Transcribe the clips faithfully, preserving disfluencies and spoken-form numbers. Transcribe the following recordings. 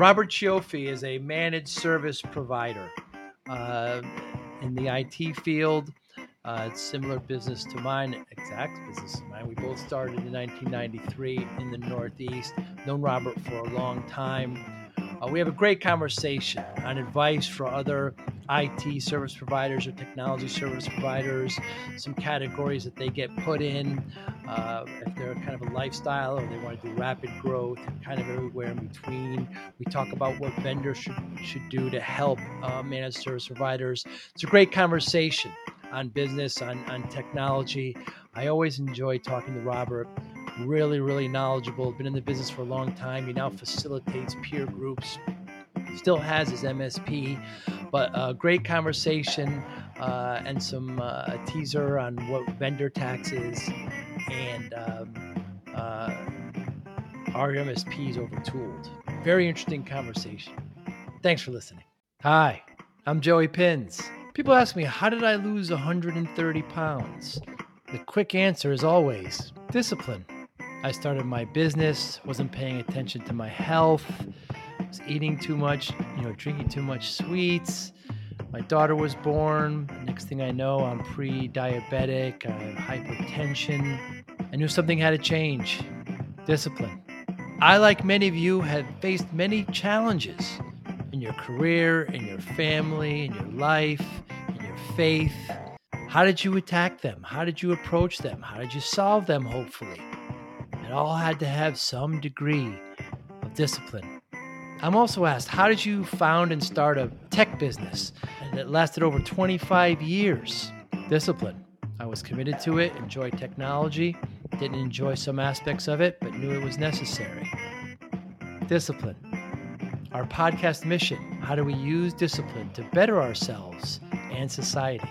Robert Cioffi is a managed service provider uh, in the I T field. Uh, it's similar business to mine, exact business to mine. We both started in nineteen ninety-three in the Northeast. Known Robert for a long time. Uh, we have a great conversation on advice for other I T service providers or technology service providers, some categories that they get put in, uh, if they're kind of a lifestyle or they want to do rapid growth, kind of everywhere in between. We talk about what vendors should, should do to help uh, managed service providers. It's a great conversation on business, on, on technology. I always enjoy talking to Robert. Really, really knowledgeable. Been in the business for a long time. He now facilitates peer groups. Still has his M S P, but a great conversation uh, and some uh, teaser on what vendor tax is and um, uh, our M S P is overtooled. Very interesting conversation. Thanks for listening. Hi, I'm Joey Pinz. People ask me, how did I lose one hundred thirty pounds? The quick answer is always discipline. I started my business, wasn't paying attention to my health, was eating too much, you know, drinking too much sweets. My daughter was born. Next thing I know, I'm pre-diabetic, I have hypertension. I knew something had to change. Discipline. I, like many of you, have faced many challenges in your career, in your family, in your life, in your faith. How did you attack them? How did you approach them? How did you solve them, hopefully? It all had to have some degree of discipline. I'm also asked, how did you found and start a tech business that lasted over twenty-five years? Discipline. I was committed to it, enjoyed technology, didn't enjoy some aspects of it, but knew it was necessary. Discipline. Our podcast mission, how do we use discipline to better ourselves and society?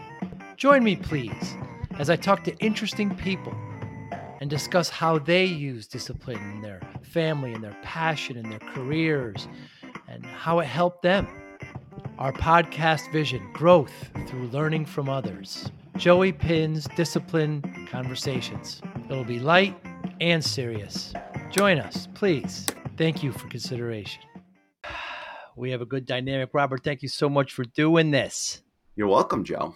Join me, please, as I talk to interesting people and discuss how they use discipline in their family, in their passion, in their careers, and how it helped them. Our podcast vision, growth through learning from others. Joey Pinz Discipline Conversations. It'll be light and serious. Join us, please. Thank you for consideration. We have a good dynamic. Robert, thank you so much for doing this. You're welcome, Joe.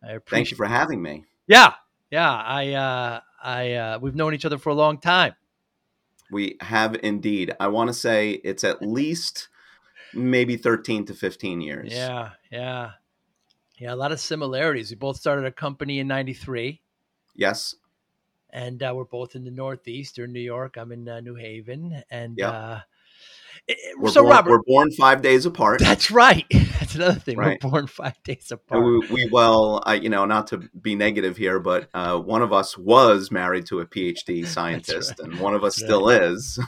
I appreciate Thank you for having me. Yeah. Yeah. I, uh, I, uh, we've known each other for a long time. We have indeed. I want to say it's at least maybe thirteen to fifteen years. Yeah. Yeah. Yeah. A lot of similarities. We both started a company in ninety-three. Yes. And uh, we're both in the Northeast or New York. I'm in uh, New Haven. And, yep. uh, We're so born, Robert, we're born five days apart. That's right. That's another thing. Right. We're born five days apart. We, we well, I, you know, not to be negative here, but uh, one of us was married to a PhD scientist, right. and one of us That's still right. is.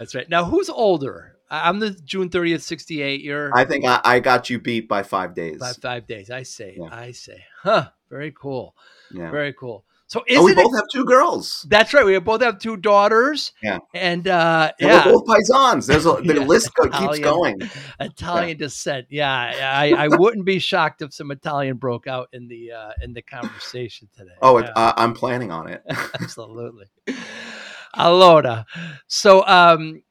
That's right. Now, who's older? I'm the June thirtieth, sixty-eight. You're. I think I, I got you beat by five days. By five days. I say. Yeah. I say. Huh. Very cool. Yeah. Very cool. So is oh, we it both a, have two girls. That's right. We both have two daughters. Yeah. And, uh, and yeah. We're both Pisans. There's a, the yeah, list Italian, keeps going. Italian yeah. descent. Yeah. I, I wouldn't be shocked if some Italian broke out in the, uh, in the conversation today. Oh, yeah. uh, I'm planning on it. Absolutely. Allora. So, um,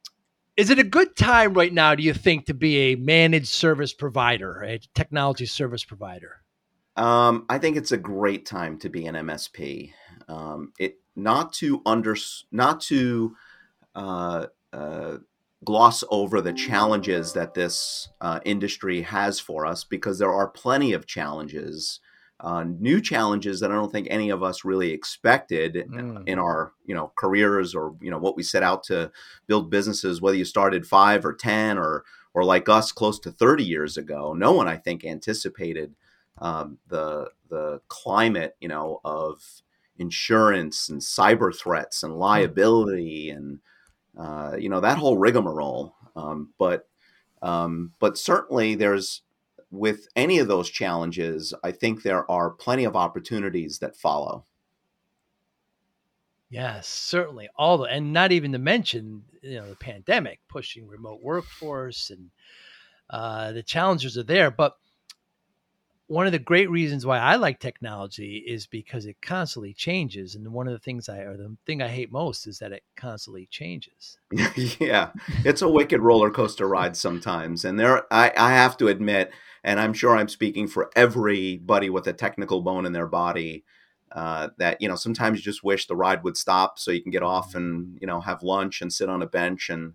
is it a good time right now, do you think, to be a managed service provider, a technology service provider? Um, I think it's a great time to be an M S P. Um, it not to under not to uh, uh, gloss over the challenges that this uh, industry has for us, because there are plenty of challenges, uh, new challenges that I don't think any of us really expected mm. in our you know careers or you know what we set out to build businesses. Whether you started five or ten or or like us close to thirty years ago, no one I think anticipated. Um, the the climate, you know, of insurance and cyber threats and liability and uh, you know that whole rigmarole. Um, but um, but certainly, there's with any of those challenges, I think there are plenty of opportunities that follow. Yes, certainly. All the, and not even to mention, you know, the pandemic pushing remote workforce and uh, the challenges are there, but. one of the great reasons why I like technology is because it constantly changes. And one of the things I, or the thing I hate most is that it constantly changes. Yeah. It's a wicked roller coaster ride sometimes. And there, I, I have to admit, and I'm sure I'm speaking for everybody with a technical bone in their body, uh, that, you know, sometimes you just wish the ride would stop so you can get off and, you know, have lunch and sit on a bench and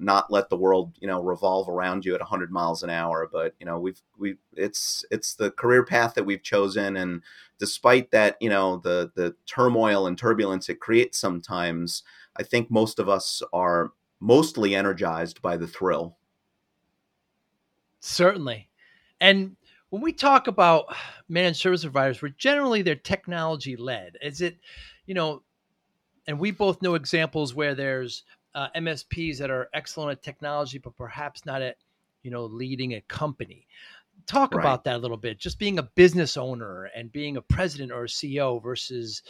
not let the world, you know, revolve around you at one hundred miles an hour. But, you know, we've, we, it's, it's the career path that we've chosen. And despite that, you know, the, the turmoil and turbulence it creates sometimes, I think most of us are mostly energized by the thrill. Certainly. And when we talk about managed service providers, we're generally, they're technology led. Is it, you know, and we both know examples where there's, Uh, M S Ps that are excellent at technology, but perhaps not at, you know, leading a company. Talk right. about that a little bit, just being a business owner and being a president or a C E O versus,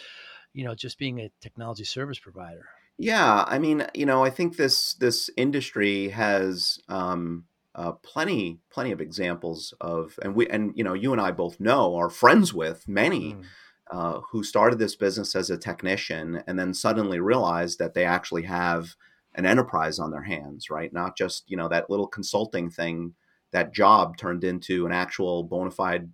you know, just being a technology service provider. Yeah. I mean, you know, I think this, this industry has um, uh, plenty, plenty of examples of, and we, and, you know, you and I both know, are friends with many mm. uh, who started this business as a technician and then suddenly realized that they actually have an enterprise on their hands, right? Not just, you know, that little consulting thing, that job turned into an actual bona fide,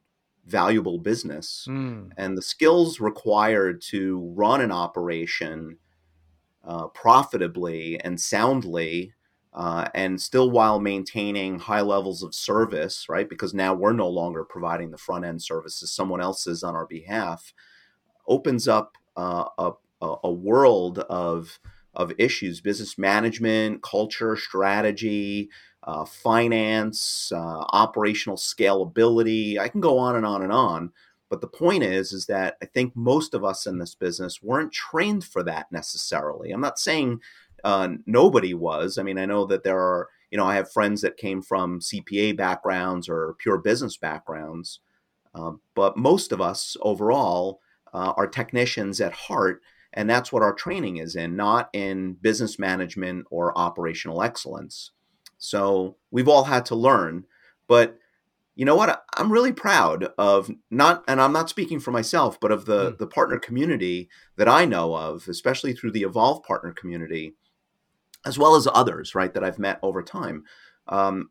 valuable business. Mm. And the skills required to run an operation uh, profitably and soundly uh, and still while maintaining high levels of service, right? Because now we're no longer providing the front end services, someone else is on our behalf, opens up uh, a, a world of of issues, business management, culture, strategy, uh, finance, uh, operational scalability. I can go on and on and on. But the point is, is that I think most of us in this business weren't trained for that necessarily. I'm not saying uh, nobody was. I mean, I know that there are, you know, I have friends that came from C P A backgrounds or pure business backgrounds. Uh, but most of us overall uh, are technicians at heart. And that's what our training is in, not in business management or operational excellence. So we've all had to learn, but you know what? I'm really proud of not, and I'm not speaking for myself, but of the, mm. the partner community that I know of, especially through the Evolve partner community, as well as others, right, that I've met over time, um,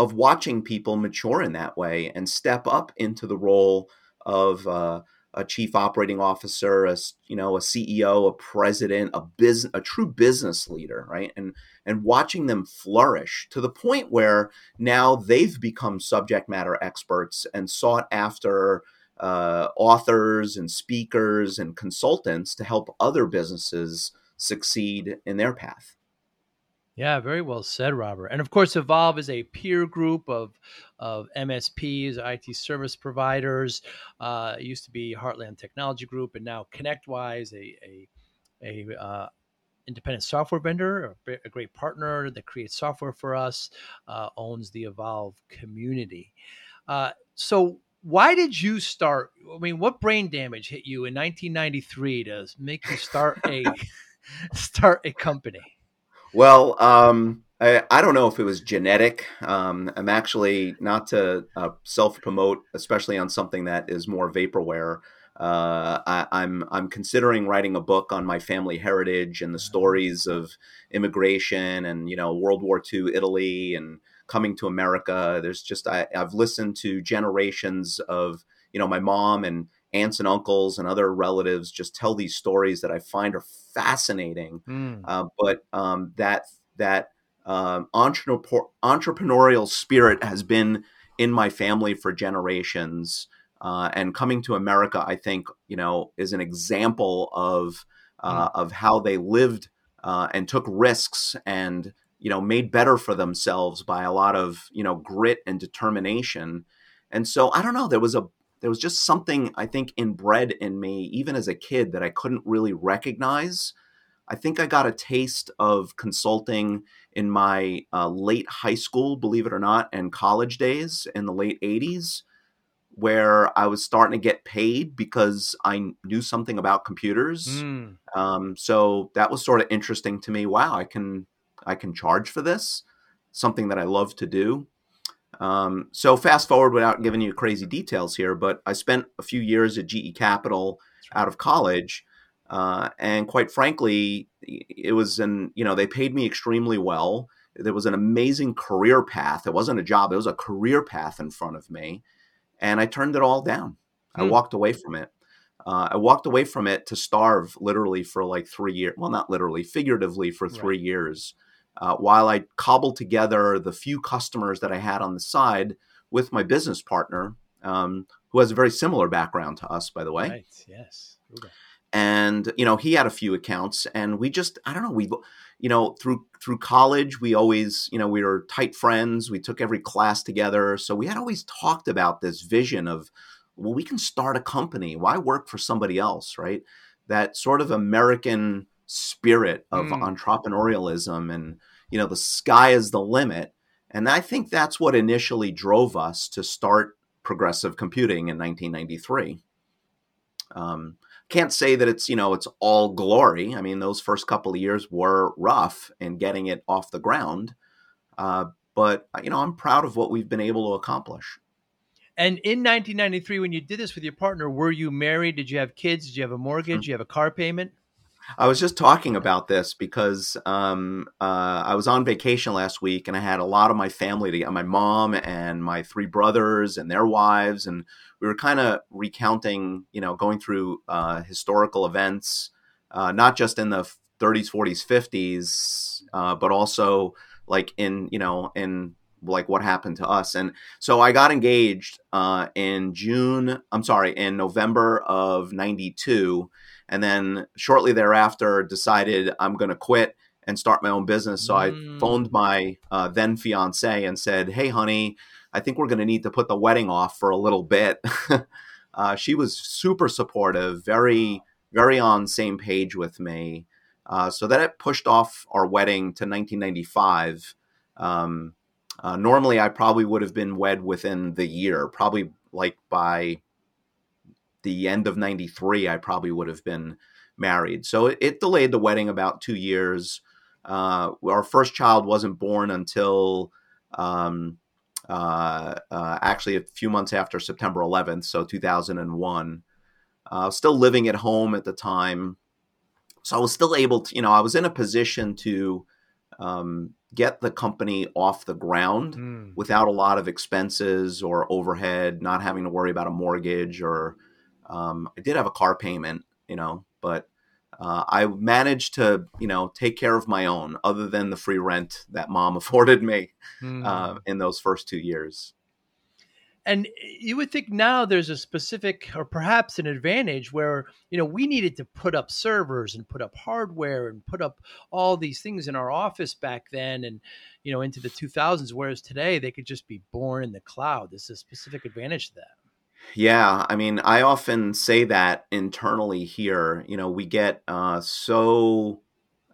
of watching people mature in that way and step up into the role of, uh, a chief operating officer, a, you know, a C E O, a president, a business, a true business leader, right? And, and watching them flourish to the point where now they've become subject matter experts and sought after uh, authors and speakers and consultants to help other businesses succeed in their path. Yeah, very well said, Robert. And of course, Evolve is a peer group of of M S Ps, I T service providers. Uh, it used to be Heartland Technology Group, and now ConnectWise, a a, a uh, independent software vendor, a great partner that creates software for us, uh, owns the Evolve community. Uh, so, why did you start? I mean, what brain damage hit you in nineteen ninety-three to make you start a start a company? Well, um, I, I don't know if it was genetic. Um, I'm actually, not to uh, self-promote, especially on something that is more vaporware. Uh, I, I'm I'm considering writing a book on my family heritage and the stories of immigration and, you know, World War Two Italy and coming to America. There's just I, I've listened to generations of, you know, my mom and aunts and uncles and other relatives just tell these stories that I find are fascinating. Mm. Uh, but um, that that um, entrepreneur, entrepreneurial spirit has been in my family for generations. Uh, and coming to America, I think, you know, is an example of uh, mm. of how they lived uh, and took risks and, you know, made better for themselves by a lot of, you know, grit and determination. And so, I don't know, there was a There was just something, I think, inbred in me, even as a kid, that I couldn't really recognize. I think I got a taste of consulting in my uh, late high school, believe it or not, and college days in the late eighties, where I was starting to get paid because I knew something about computers. Mm. Um, so that was sort of interesting to me. Wow, I can I can charge for this, something that I love to do. Um, so fast forward without giving you crazy details here, but I spent a few years at G E Capital out of college. Uh, and quite frankly, it was an, you know, they paid me extremely well. There was an amazing career path. It wasn't a job. It was a career path in front of me. And I turned it all down. Hmm. I walked away from it. Uh, I walked away from it to starve literally for like three years. Well, not literally, figuratively for three right. years uh, while I cobbled together the few customers that I had on the side with my business partner, um, who has a very similar background to us, by the way. Right. Yes. Okay. And, you know, he had a few accounts and we just, I don't know, we, you know, through, through college, we always, you know, we were tight friends. We took every class together. So we had always talked about this vision of, well, we can start a company. Why work for somebody else, right? That sort of American spirit of mm. entrepreneurialism and, you know, the sky is the limit. And I think that's what initially drove us to start Progressive Computing in nineteen ninety-three. Um, Can't say that it's, you know, it's all glory. I mean, those first couple of years were rough in getting it off the ground. Uh, but, you know, I'm proud of what we've been able to accomplish. And in nineteen ninety-three, when you did this with your partner, were you married? Did you have kids? Did you have a mortgage? Mm-hmm. Did you have a car payment? I was just talking about this because um, uh, I was on vacation last week and I had a lot of my family together, my mom and my three brothers and their wives. And we were kind of recounting, you know, going through uh, historical events, uh, not just in the thirties, forties, fifties, uh, but also like in, you know, in like what happened to us. And so I got engaged uh, in June, I'm sorry, in November of ninety-two. And then shortly thereafter decided I'm going to quit and start my own business. So mm. I phoned my uh, then fiance and said, hey, honey, I think we're going to need to put the wedding off for a little bit. uh, she was super supportive, very, very on same page with me. Uh, so that it pushed off our wedding to nineteen ninety-five. Um, uh, normally, I probably would have been wed within the year, probably like by the end of ninety-three, I probably would have been married. So it, it delayed the wedding about two years. Uh, our first child wasn't born until um, uh, uh, actually a few months after September eleventh, so two thousand one. Uh, still living at home at the time. So I was still able to, you know, I was in a position to um, get the company off the ground mm. without a lot of expenses or overhead, not having to worry about a mortgage or Um, I did have a car payment, you know, but uh, I managed to, you know, take care of my own other than the free rent that mom afforded me mm. uh, in those first two years. And you would think now there's a specific or perhaps an advantage where, you know, we needed to put up servers and put up hardware and put up all these things in our office back then and, you know, into the two thousands, whereas today they could just be born in the cloud. There's a specific advantage to that. Yeah. I mean, I often say that internally here, you know, we get uh, so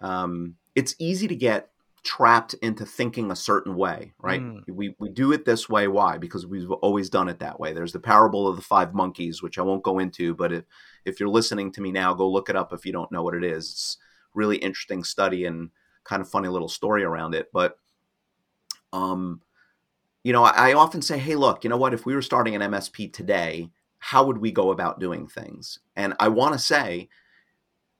um, it's easy to get trapped into thinking a certain way, right? Mm. We we do it this way. Why? Because we've always done it that way. There's the parable of the five monkeys, which I won't go into, but if, if you're listening to me now, go look it up if you don't know what it is. It's a really interesting study and kind of funny little story around it. But um you know, I often say, hey, look, you know what, if we were starting an M S P today, how would we go about doing things? And I want to say,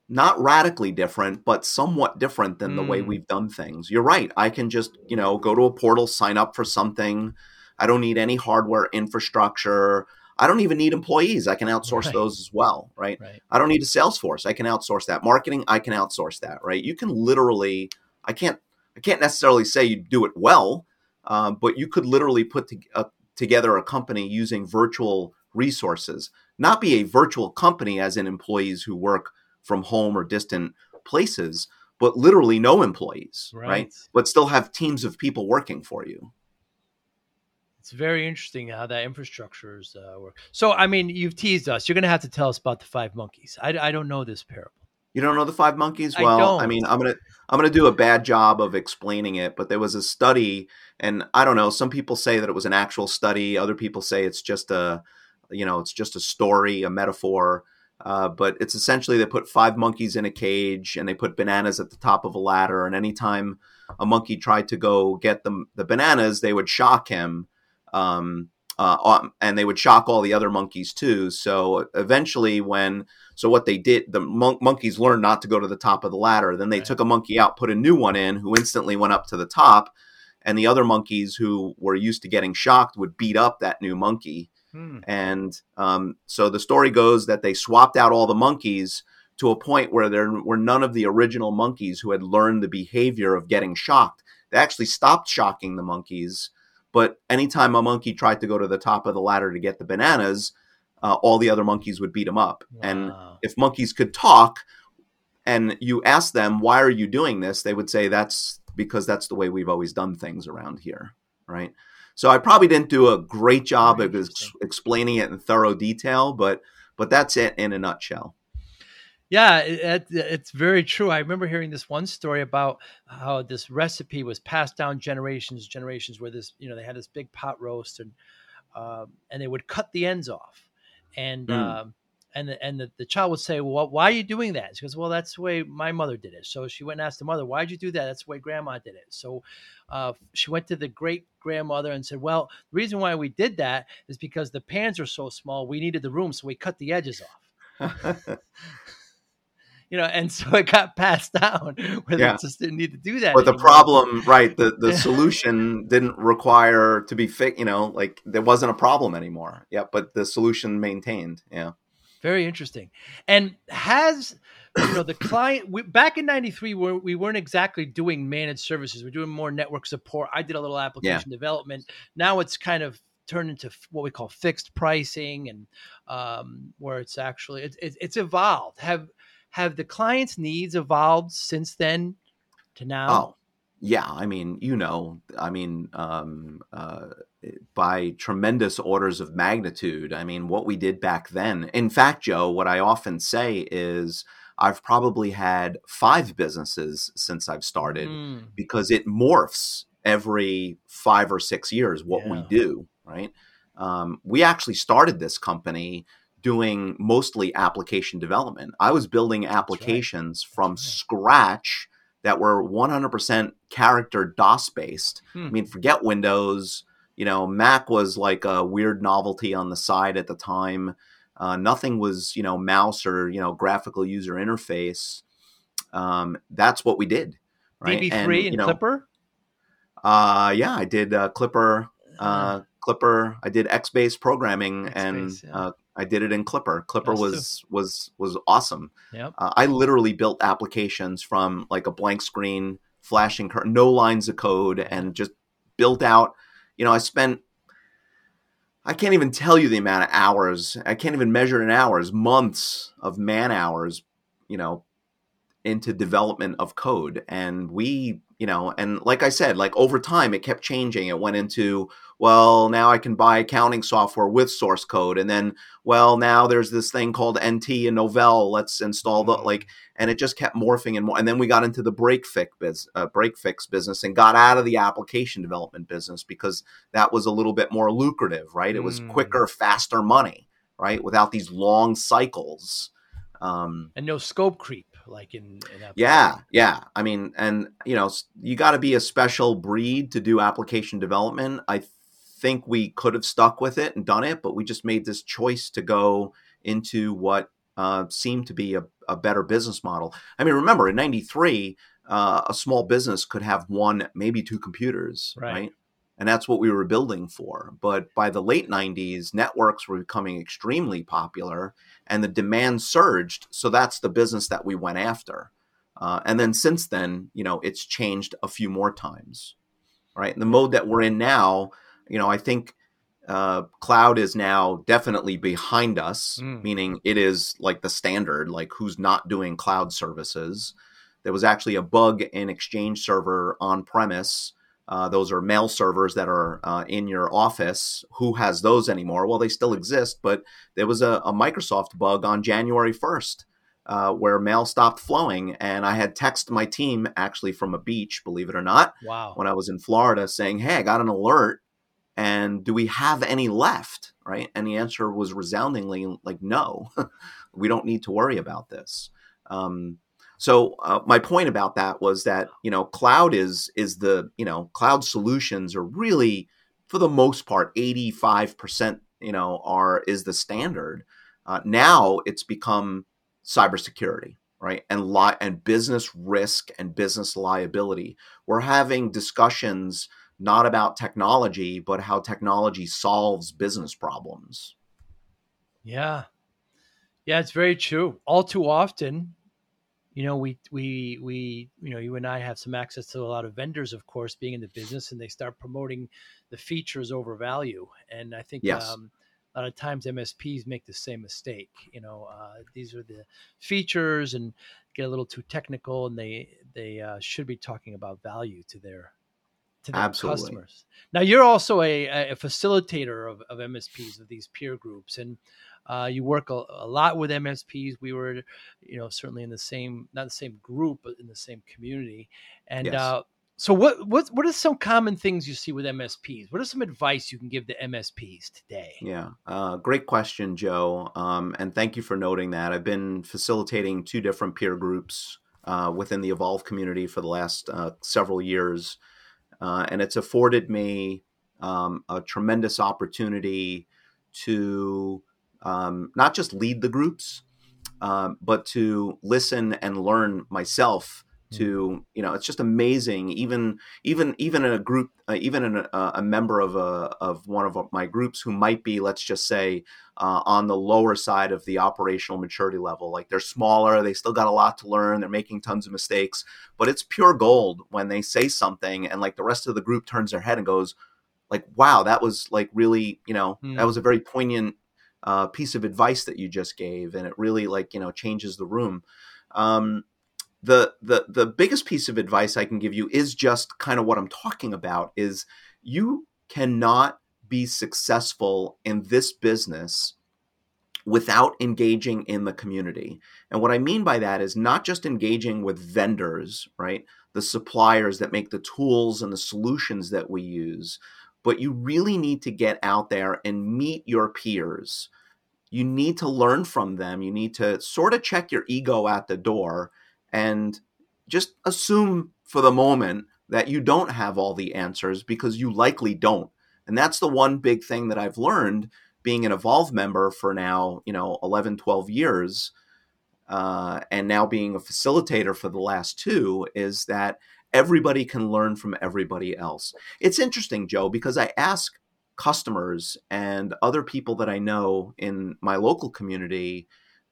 not radically different, but somewhat different than mm. the way we've done things. You're right. I can just, you know, go to a portal, sign up for something. I don't need any hardware infrastructure. I don't even need employees. I can outsource right. those as well, right? right? I don't need a sales force. I can outsource that. Marketing, I can outsource that, right? You can literally, I can't, I can't necessarily say you do it well, Um, but you could literally put to, uh, together a company using virtual resources, not be a virtual company as in employees who work from home or distant places, but literally no employees, right? right? But still have teams of people working for you. It's very interesting how that infrastructure is uh, work. So, I mean, you've teased us. You're going to have to tell us about the five monkeys. I, I don't know this parable. You don't know the five monkeys? Well, I, I mean, I'm going to I'm going to do a bad job of explaining it, but there was a study and I don't know, some people say that it was an actual study. Other people say it's just a, you know, it's just a story, a metaphor. Uh, but it's essentially they put five monkeys in a cage and they put bananas at the top of a ladder. And anytime a monkey tried to go get them, the bananas, they would shock him. um, uh, and they would shock all the other monkeys too. So eventually when, so what they did, the mon- monkeys learned not to go to the top of the ladder. Then they right. took a monkey out, put a new one in, who instantly went up to the top. And the other monkeys who were used to getting shocked would beat up that new monkey. Hmm. And um, so the story goes that they swapped out all the monkeys to a point where there were none of the original monkeys who had learned the behavior of getting shocked. They actually stopped shocking the monkeys. But anytime a monkey tried to go to the top of the ladder to get the bananas, uh, all the other monkeys would beat him up. Wow. And if monkeys could talk and you asked them, why are you doing this? They would say, that's because that's the way we've always done things around here. Right. So I probably didn't do a great job of ex- explaining it in thorough detail, but, but that's it in a nutshell. Yeah, it, it's very true. I remember hearing this one story about how this recipe was passed down generations, generations where this, you know, they had this big pot roast and, um, and they would cut the ends off. And, mm. um, and the, and the, the child would say, well, why are you doing that? She goes, well, that's the way my mother did it. So she went and asked the mother, why'd you do that? That's the way grandma did it. So uh, she went to the great grandmother and said, well, the reason why we did that is because the pans are so small. We needed the room. So we cut the edges off. You know, and so it got passed down where yeah. they just didn't need to do that. But anymore. The problem, right, the, the solution didn't require to be fixed, you know, like there wasn't a problem anymore. Yeah, but the solution maintained. Yeah. Very interesting. And has, you know, the client, we, back in ninety-three, we, we weren't exactly doing managed services. We're doing more network support. I did a little application yeah. development. Now it's kind of turned into what we call fixed pricing and um, where it's actually, it, it, it's evolved. Have, Have the client's needs evolved since then to now? Oh, yeah. I mean, you know, I mean, um, uh, by tremendous orders of magnitude. I mean, what we did back then. In fact, Joe, what I often say is I've probably had five businesses since I've started mm. because it morphs every five or six years what yeah. we do, right? Um, we actually started this company doing mostly application development. I was building applications right. from right. scratch that were one hundred percent character DOS based. Hmm. I mean, forget Windows, you know, Mac was like a weird novelty on the side at the time. Uh, nothing was, you know, mouse or, you know, graphical user interface. Um, that's what we did. Right? D B three and, and you know, Clipper? Uh, yeah, I did uh, Clipper, uh, Clipper. I did X-based programming X-based, and yeah. uh, I did it in Clipper. Clipper nice was, was was awesome. Yep. Uh, I literally built applications from like a blank screen, flashing, no lines of code, and just built out. You know, I spent, I can't even tell you the amount of hours. I can't even measure it in hours, months of man hours, you know, into development of code. And we, you know, and like I said, like over time, it kept changing. It went into, well, now I can buy accounting software with source code. And then, well, now there's this thing called N T and Novell. Let's install the, like, and it just kept morphing and more. And then we got into the break fix, biz, uh, break fix business and got out of the application development business because that was a little bit more lucrative, right? It was mm. quicker, faster money, right? Without these long cycles. Um, and no scope creep. Like in, in yeah, yeah. I mean, and, you know, you got to be a special breed to do application development. I th- think we could have stuck with it and done it, but we just made this choice to go into what uh, seemed to be a, a better business model. I mean, remember in ninety-three, uh, a small business could have one, maybe two computers, right. right? And that's what we were building for. But by the late nineties, networks were becoming extremely popular and the demand surged. So that's the business that we went after. Uh, and then since then, you know, it's changed a few more times, right? And the mode that we're in now, you know, I think uh, cloud is now definitely behind us, mm. meaning it is like the standard, like who's not doing cloud services. There was actually a bug in Exchange Server on-premise. Uh, those are mail servers that are uh, in your office. Who has those anymore? Well, they still exist, but there was a, a Microsoft bug on January first uh, where mail stopped flowing. And I had texted my team actually from a beach, believe it or not, wow. when I was in Florida saying, hey, I got an alert. And do we have any left? Right. And the answer was resoundingly like, no, we don't need to worry about this. Um So uh, my point about that was that, you know, cloud is, is the, you know, cloud solutions are really for the most part, eighty-five percent, you know, are is the standard. Uh, now it's become cybersecurity, right? And li- and business risk and business liability. We're having discussions not about technology, but how technology solves business problems. Yeah. Yeah, it's very true. All too often, you know, we, we, we, you know, you and I have some access to a lot of vendors, of course, being in the business, and they start promoting the features over value. And I think, yes. um, a lot of times M S Ps make the same mistake. You know, uh, these are the features and get a little too technical, and they, they uh, should be talking about value to their, to their Absolutely. Customers. Now, you're also a, a facilitator of, of M S Ps, of these peer groups, and uh, you work a, a lot with M S Ps. We were, you know, certainly in the same, not the same group, but in the same community. And yes. uh, so what, what, what are some common things you see with M S Ps? What are some advice you can give to M S Ps today? Yeah. Uh, great question, Joe. Um, and thank you for noting that. I've been facilitating two different peer groups uh, within the Evolve community for the last uh, several years. Uh, and it's afforded me um, a tremendous opportunity to um, not just lead the groups, um, but to listen and learn myself. To, you know, it's just amazing. Even, even, even in a group, uh, even in a, a member of a of one of my groups who might be, let's just say, uh, on the lower side of the operational maturity level. Like, they're smaller, they still got a lot to learn, they're making tons of mistakes, but it's pure gold when they say something and like the rest of the group turns their head and goes, like, "Wow, that was like really, you know, mm. that was a very poignant uh, piece of advice that you just gave," and it really like you know changes the room. Um, The, the the biggest piece of advice I can give you is just kind of what I'm talking about, is you cannot be successful in this business without engaging in the community. And what I mean by that is not just engaging with vendors, right? The suppliers that make the tools and the solutions that we use, but you really need to get out there and meet your peers. You need to learn from them. You need to sort of check your ego at the door and just assume for the moment that you don't have all the answers, because you likely don't. And that's the one big thing that I've learned being an Evolve member for now, you know, eleven, twelve years, uh, and now being a facilitator for the last two, is that everybody can learn from everybody else. It's interesting, Joe, because I ask customers and other people that I know in my local community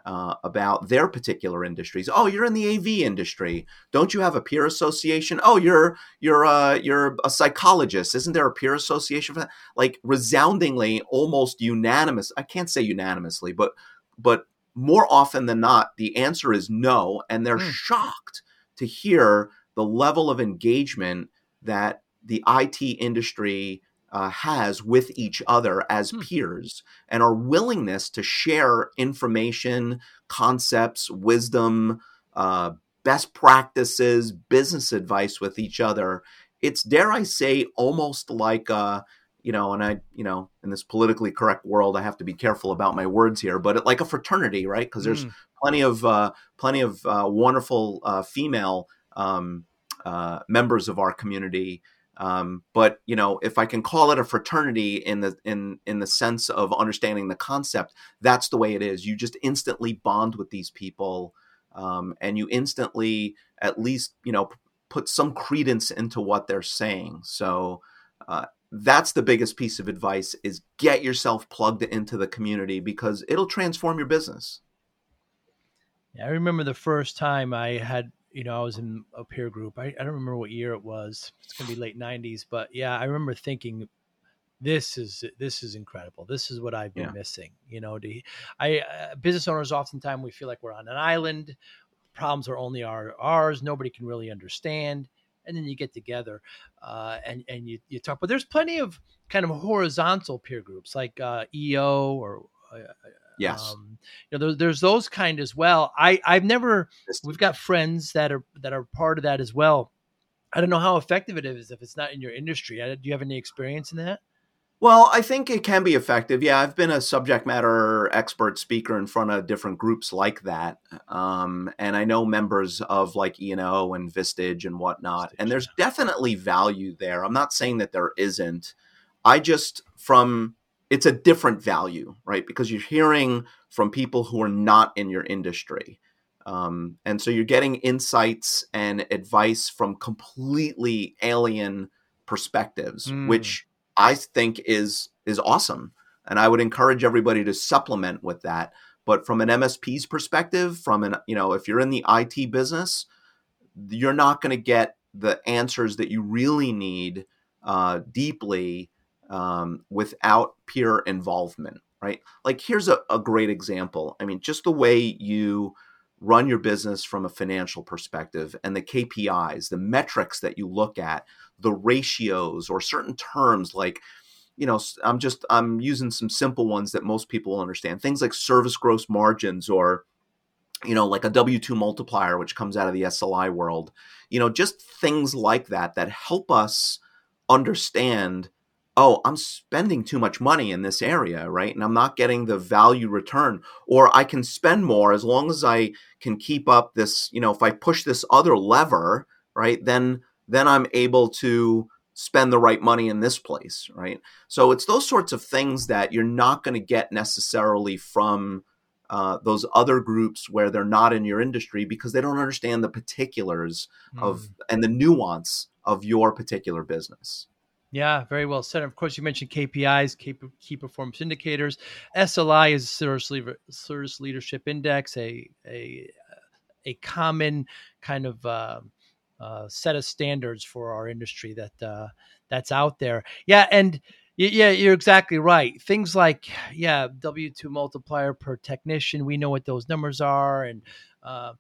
Uh, about their particular industries. "Oh, you're in the A V industry. Don't you have a peer association? Oh, you're you're uh, you're a psychologist. Isn't there a peer association for that?" Like, resoundingly, almost unanimous. I can't say unanimously, but but more often than not, the answer is no, and they're mm. shocked to hear the level of engagement that the I T industry Uh, has with each other as hmm. peers, and our willingness to share information, concepts, wisdom, uh, best practices, business advice with each other. It's, dare I say, almost like, uh, you know, and I, you know, in this politically correct world, I have to be careful about my words here, but it, like a fraternity, right? Because there's hmm. plenty of, uh, plenty of uh, wonderful uh, female um, uh, members of our community. Um, but, you know, if I can call it a fraternity in the in in the sense of understanding the concept, that's the way it is. You just instantly bond with these people, um, and you instantly at least, you know, put some credence into what they're saying. So uh, that's the biggest piece of advice, is get yourself plugged into the community, because it'll transform your business. Yeah, I remember the first time I had, you know, I was in a peer group. I, I don't remember what year it was. It's going to be late nineties, but yeah, I remember thinking, this is, this is incredible. This is what I've been yeah. missing. You know, to, I, uh, business owners, oftentimes we feel like we're on an island. Problems are only our, ours. Nobody can really understand. And then you get together uh, and, and you, you talk, but there's plenty of kind of horizontal peer groups like uh, E O or uh, Yes. Um, you know, there, there's those kind as well. I, I've never, we've got friends that are, that are part of that as well. I don't know how effective it is if it's not in your industry. I, do you have any experience in that? Well, I think it can be effective. Yeah. I've been a subject matter expert speaker in front of different groups like that. Um, and I know members of like E and O and Vistage and whatnot, Vistage, and there's yeah. definitely value there. I'm not saying that there isn't. I just from it's a different value, right? Because you're hearing from people who are not in your industry. Um, and so you're getting insights and advice from completely alien perspectives, mm. which I think is is awesome. And I would encourage everybody to supplement with that. But from an M S P's perspective, from an, you know, if you're in the I T business, you're not going to get the answers that you really need uh, deeply um, without peer involvement, right? Like, here's a, a great example. I mean, just the way you run your business from a financial perspective and the K P Is, the metrics that you look at, the ratios or certain terms like, you know, I'm just, I'm using some simple ones that most people will understand. Things like service gross margins or, you know, like a W two multiplier, which comes out of the S L I world, you know, just things like that, that help us understand, oh, I'm spending too much money in this area, right? And I'm not getting the value return, or I can spend more as long as I can keep up this, you know, if I push this other lever, right, then, then I'm able to spend the right money in this place, right? So it's those sorts of things that you're not going to get necessarily from uh, those other groups where they're not in your industry, because they don't understand the particulars mm. of and the nuance of your particular business. Yeah, very well said. Of course, you mentioned K P Is, key performance indicators. S L I is Service, Le- Service Leadership Index, a a a common kind of uh, uh, set of standards for our industry that uh, that's out there. Yeah, and y- yeah, you're exactly right. Things like yeah, W two multiplier per technician. We know what those numbers are, and uh,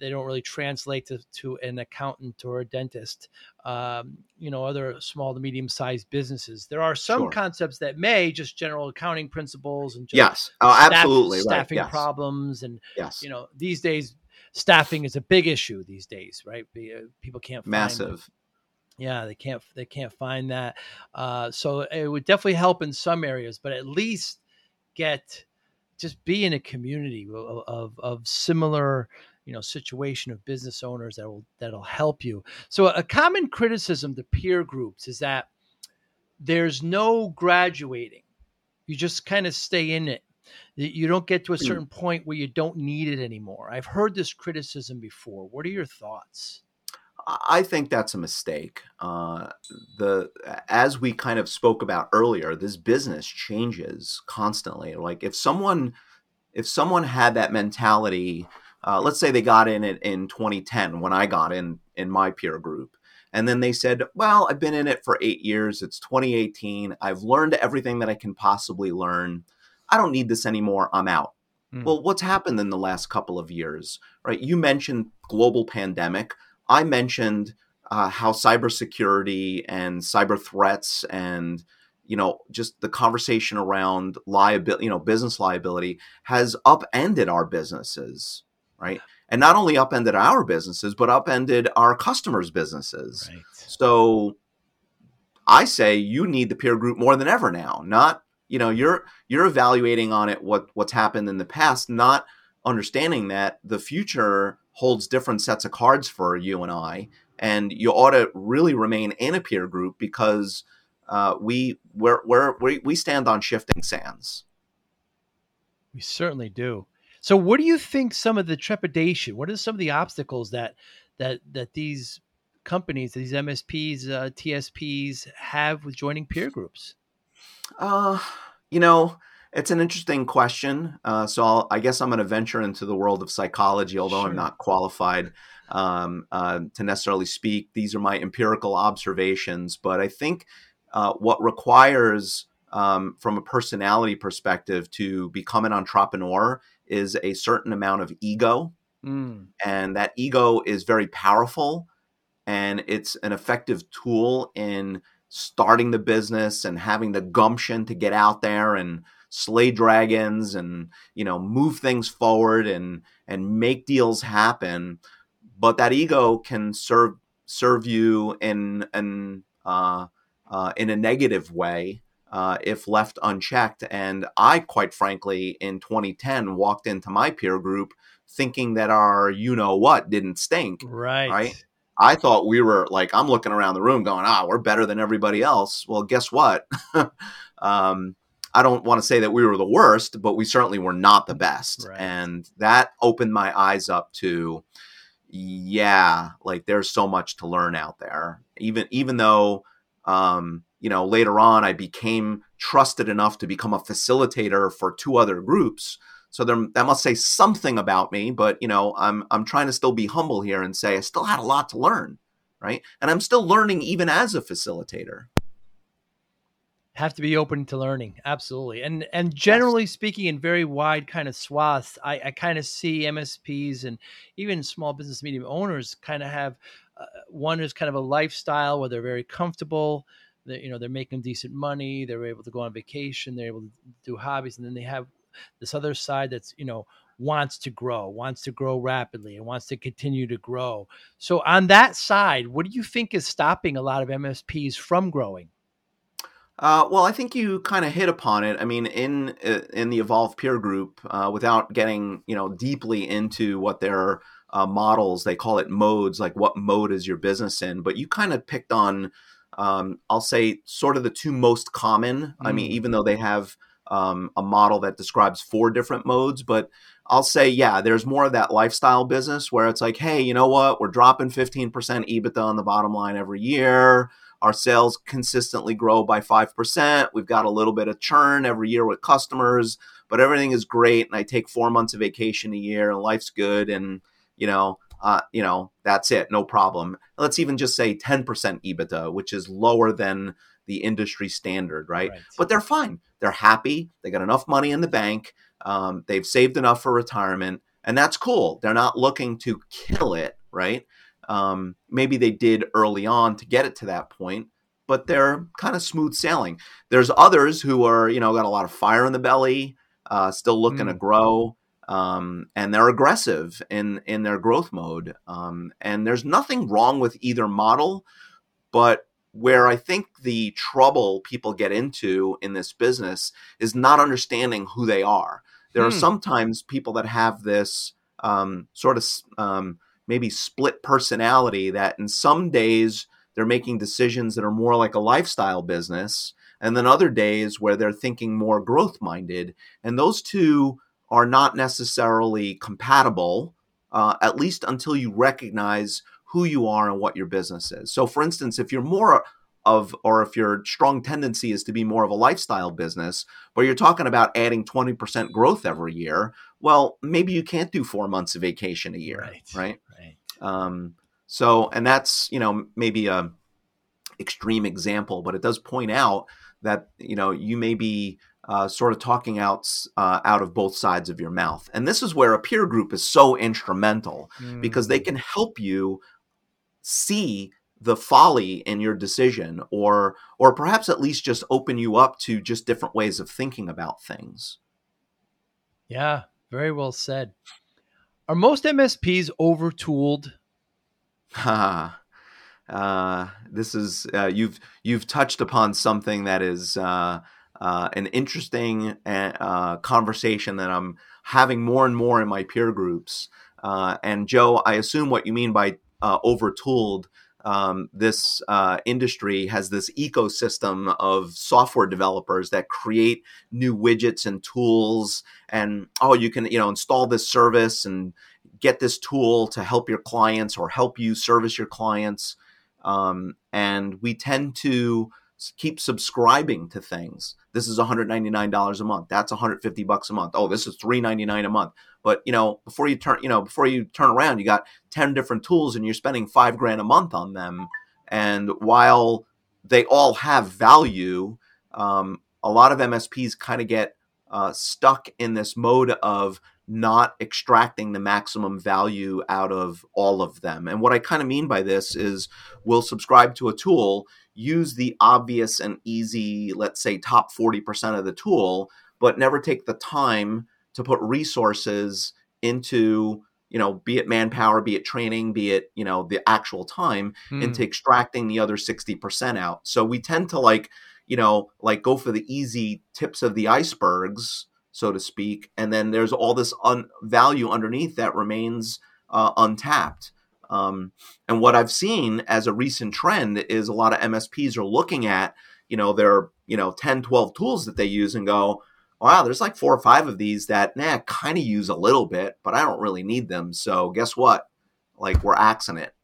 they don't really translate to, to an accountant or a dentist, um, you know, other small to medium sized businesses. There are some sure. concepts that may just general accounting principles and just yes, oh, staff, absolutely staffing right. yes. problems. And, yes. you know, these days staffing is a big issue these days, right? People can't find massive. It. Yeah, they can't, they can't find that. Uh, so it would definitely help in some areas, but at least get, just be in a community of, of, of similar, you know, situation of business owners that will, that'll help you. So a common criticism to peer groups is that there's no graduating. You just kind of stay in it. You don't get to a certain point where you don't need it anymore. I've heard this criticism before. What are your thoughts? I think that's a mistake. Uh, the, as we kind of spoke about earlier, this business changes constantly. Like if someone, if someone had that mentality, Uh, let's say they got in it in twenty ten when I got in in my peer group. And then they said, well, I've been in it for eight years. It's twenty eighteen. I've learned everything that I can possibly learn. I don't need this anymore. I'm out. Mm. Well, what's happened in the last couple of years, right? You mentioned global pandemic. I mentioned uh, how cybersecurity and cyber threats and, you know, just the conversation around liability, you know, business liability has upended our businesses. Right. And not only upended our businesses, but upended our customers' businesses. Right. So I say you need the peer group more than ever now. Not, you know, you're you're evaluating on it what what's happened in the past, not understanding that the future holds different sets of cards for you and I. And you ought to really remain in a peer group because uh, we we're, we're, we we stand on shifting sands. We certainly do. So what do you think some of the trepidation, what are some of the obstacles that that that these companies, these M S Ps, uh, T S Ps have with joining peer groups? Uh, you know, it's an interesting question. Uh, so I'll, I guess I'm going to venture into the world of psychology, although sure. I'm not qualified um, uh, to necessarily speak. These are my empirical observations. But I think uh, what requires um, from a personality perspective to become an entrepreneur is a certain amount of ego. Mm. And that ego is very powerful and it's an effective tool in starting the business and having the gumption to get out there and slay dragons and, you know, move things forward and, and make deals happen. But that ego can serve, serve you in, in, uh, uh, in a negative way. Uh, if left unchecked. And I, quite frankly, in twenty ten, walked into my peer group thinking that our you-know-what didn't stink. Right. Right. I thought we were like, I'm looking around the room going, ah, we're better than everybody else. Well, guess what? um, I don't want to say that we were the worst, but we certainly were not the best. Right. And that opened my eyes up to, yeah, like there's so much to learn out there. Even, even though, um, you know, later on I became trusted enough to become a facilitator for two other groups. So there, that must say something about me, but you know, I'm, I'm trying to still be humble here and say, I still had a lot to learn. Right. And I'm still learning even as a facilitator. Have to be open to learning. Absolutely. And, and generally speaking, in very wide kind of swaths, I, I kind of see M S Ps and even small business medium owners kind of have uh, one is kind of a lifestyle where they're very comfortable. That, you know, they're making decent money. They're able to go on vacation. They're able to do hobbies. And then they have this other side that's, you know, wants to grow, wants to grow rapidly and wants to continue to grow. So on that side, what do you think is stopping a lot of M S Ps from growing? Uh, well, I think you kind of hit upon it. I mean, in in the Evolve peer group, uh, without getting, you know, deeply into what their uh, models, they call it modes, like what mode is your business in? But you kind of picked on, um, I'll say, sort of the two most common. Mm-hmm. I mean, even though they have um, a model that describes four different modes, but I'll say, yeah, there's more of that lifestyle business where it's like, hey, you know what? We're dropping fifteen percent EBITDA on the bottom line every year. Our sales consistently grow by five percent. We've got a little bit of churn every year with customers, but everything is great. And I take four months of vacation a year and life's good. And, you know, uh, you know, that's it. No problem. Let's even just say ten percent EBITDA, which is lower than the industry standard, right? right? But they're fine. They're happy. They got enough money in the bank. Um, they've saved enough for retirement and that's cool. They're not looking to kill it, right? Um, maybe they did early on to get it to that point, but they're kind of smooth sailing. There's others who are, you know, got a lot of fire in the belly, uh, still looking mm. to grow, um, and they're aggressive in, in their growth mode. Um, and there's nothing wrong with either model, but where I think the trouble people get into in this business is not understanding who they are. There mm. are sometimes people that have this um, sort of um, – maybe split personality that in some days they're making decisions that are more like a lifestyle business. And then other days where they're thinking more growth minded. And those two are not necessarily compatible, uh, at least until you recognize who you are and what your business is. So for instance, if you're more of, or if your strong tendency is to be more of a lifestyle business, but you're talking about adding twenty percent growth every year, well, maybe you can't do four months of vacation a year, right? Right. right. Um, so, and that's, you know, maybe a extreme example, but it does point out that, you know, you may be uh, sort of talking out, uh, out of both sides of your mouth. And this is where a peer group is so instrumental mm. because they can help you see the folly in your decision or, or perhaps at least just open you up to just different ways of thinking about things. Yeah. Very well said. Are most M S Ps overtooled? Uh, uh, this is, uh, you've, you've touched upon something that is, uh, uh, an interesting, uh, conversation that I'm having more and more in my peer groups. Uh, and Joe, I assume what you mean by, uh, overtooled. Um, this uh, industry has this ecosystem of software developers that create new widgets and tools and, oh, you can, you know, install this service and get this tool to help your clients or help you service your clients. Um, and we tend to keep subscribing to things. This is one hundred ninety-nine dollars a month. That's one hundred fifty bucks a month. Oh, this is three ninety-nine a month. But, you know, before you turn, you know, before you turn around, you got ten different tools and you're spending five grand a month on them. And while they all have value, um, a lot of M S Ps kind of get uh, stuck in this mode of not extracting the maximum value out of all of them. And what I kind of mean by this is we'll subscribe to a tool, use the obvious and easy, let's say top forty percent of the tool, but never take the time to put resources into, you know, be it manpower, be it training, be it, you know, the actual time mm. into extracting the other sixty percent out. So we tend to like, you know, like go for the easy tips of the icebergs, so to speak. And then there's all this un- value underneath that remains uh, untapped. Um, and what I've seen as a recent trend is a lot of M S Ps are looking at, you know, their, you know, ten, twelve tools that they use and go, wow, there's like four or five of these that nah, kind of use a little bit, but I don't really need them. So guess what? Like, we're axing it.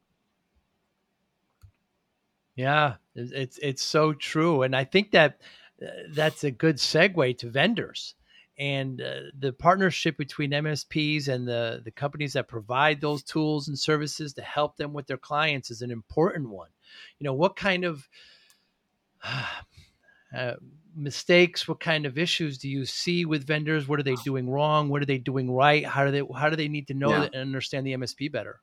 Yeah, it's it's so true. And I think that uh, that's a good segue to vendors and uh, the partnership between M S Ps and the, the companies that provide those tools and services to help them with their clients is an important one. You know, what kind of uh, uh, mistakes, what kind of issues do you see with vendors? What are they doing wrong? What are they doing right? How do they how do they need to know yeah. and understand the M S P better?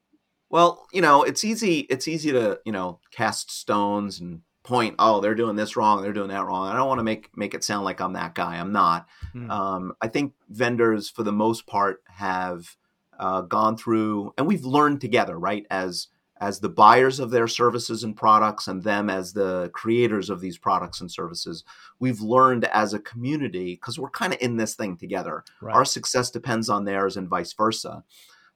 Well, you know, it's easy. It's easy to, you know, cast stones and point, oh, they're doing this wrong, they're doing that wrong. I don't want to make make it sound like I'm that guy. I'm not. Mm. Um, I think vendors, for the most part, have uh, gone through, and we've learned together, right? As as the buyers of their services and products, and them as the creators of these products and services, we've learned as a community because we're kind of in this thing together. Right. Our success depends on theirs, and vice versa.